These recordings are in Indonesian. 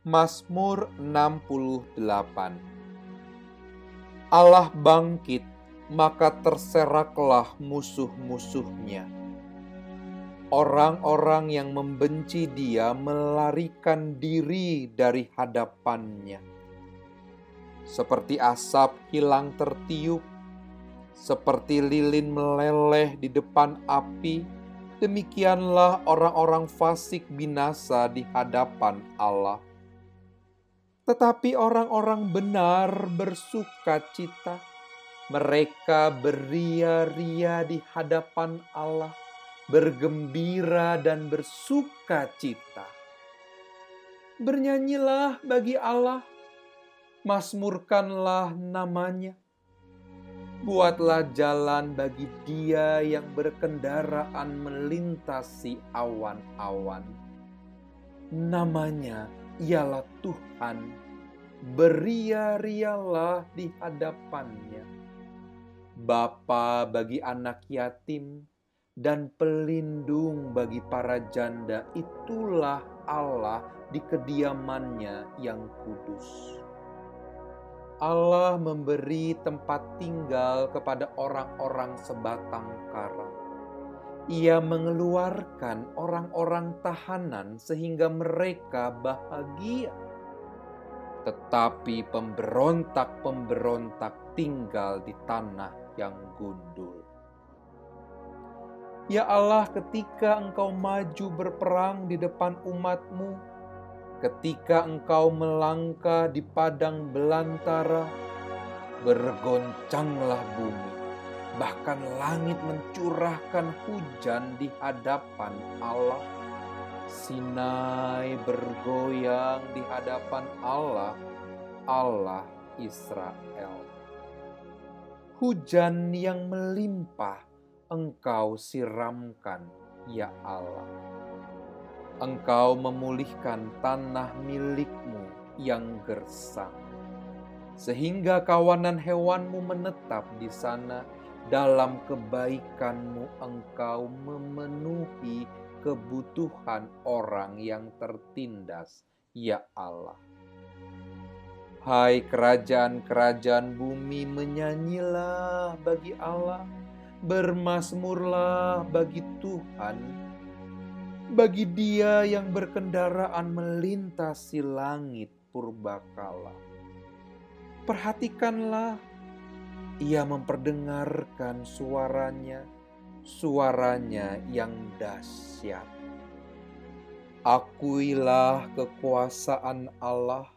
Mazmur 68. Allah bangkit, maka terseraklah musuh-musuhnya. Orang-orang yang membenci Dia melarikan diri dari hadapannya. Seperti asap hilang tertiup, seperti lilin meleleh di depan api, demikianlah orang-orang fasik binasa di hadapan Allah. Tetapi orang-orang benar bersukacita, mereka beria-ria di hadapan Allah, bergembira dan bersukacita. Bernyanyilah bagi Allah, mazmurkanlah namanya. Buatlah jalan bagi Dia yang berkendaraan melintasi awan-awan. Namanya ialah Tuhan, beria-rialah di hadapannya. Bapa bagi anak yatim dan pelindung bagi para janda, itulah Allah di kediamannya yang kudus. Allah memberi tempat tinggal kepada orang-orang sebatang kara. Ia mengeluarkan orang-orang tahanan sehingga mereka bahagia. Tetapi pemberontak-pemberontak tinggal di tanah yang gundul. Ya Allah, ketika Engkau maju berperang di depan umat-Mu, ketika Engkau melangkah di padang belantara, bergoncanglah bumi. Bahkan langit mencurahkan hujan di hadapan Allah. Sinai bergoyang di hadapan Allah, Allah Israel. Hujan yang melimpah Engkau siramkan, ya Allah. Engkau memulihkan tanah milik-Mu yang gersang, sehingga kawanan hewan-Mu menetap di sana. Dalam kebaikan-Mu Engkau memenuhi kebutuhan orang yang tertindas, ya Allah. Hai kerajaan-kerajaan bumi, menyanyilah bagi Allah, bermazmurlah bagi Tuhan, bagi Dia yang berkendaraan melintasi langit purbakala. Perhatikanlah, Ia memperdengarkan suaranya, suaranya yang dahsyat. Akuilah kekuasaan Allah,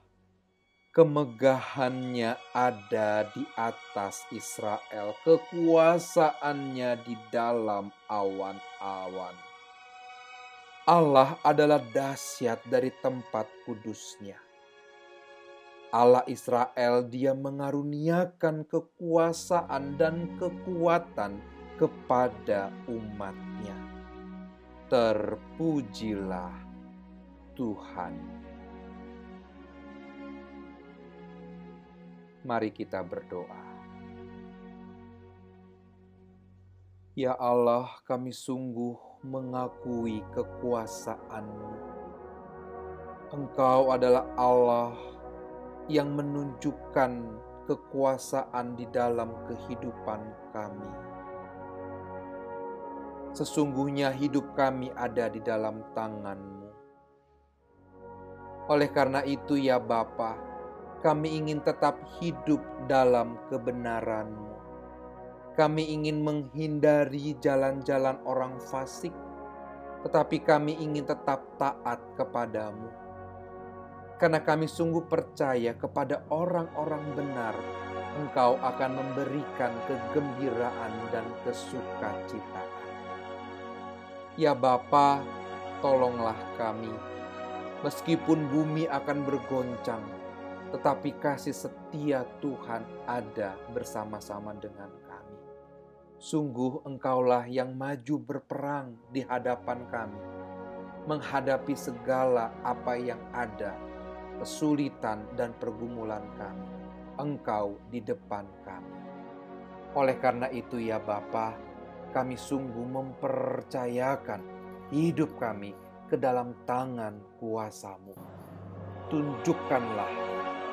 kemegahannya ada di atas Israel, kekuasaannya di dalam awan-awan. Allah adalah dahsyat dari tempat kudus-Nya. Allah Israel, Dia mengaruniakan kekuasaan dan kekuatan kepada umat-Nya. Terpujilah Tuhan. Mari kita berdoa. Ya Allah, kami sungguh mengakui kekuasaan-Mu. Engkau adalah Allah yang menunjukkan kekuasaan di dalam kehidupan kami. Sesungguhnya hidup kami ada di dalam tangan-Mu. Oleh karena itu, ya Bapa, kami ingin tetap hidup dalam kebenaran-Mu. Kami ingin menghindari jalan-jalan orang fasik, tetapi kami ingin tetap taat kepada-Mu. Karena kami sungguh percaya kepada orang-orang benar, Engkau akan memberikan kegembiraan dan kesukacitaan. Ya Bapa, tolonglah kami. Meskipun bumi akan bergoncang, tetapi kasih setia Tuhan ada bersama-sama dengan kami. Sungguh Engkaulah yang maju berperang di hadapan kami, menghadapi segala apa yang ada, kesulitan dan pergumulan kami. Engkau di depan kami. Oleh karena itu, ya Bapa, kami sungguh mempercayakan hidup kami ke dalam tangan kuasa-Mu. tunjukkanlah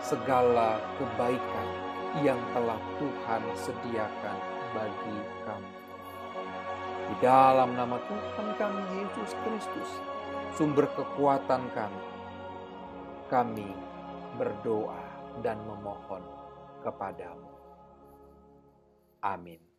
segala kebaikan yang telah Tuhan sediakan bagi kamu. Di dalam nama Tuhan kami, Yesus Kristus, sumber kekuatan kami, kami berdoa dan memohon kepada-Mu. Amin.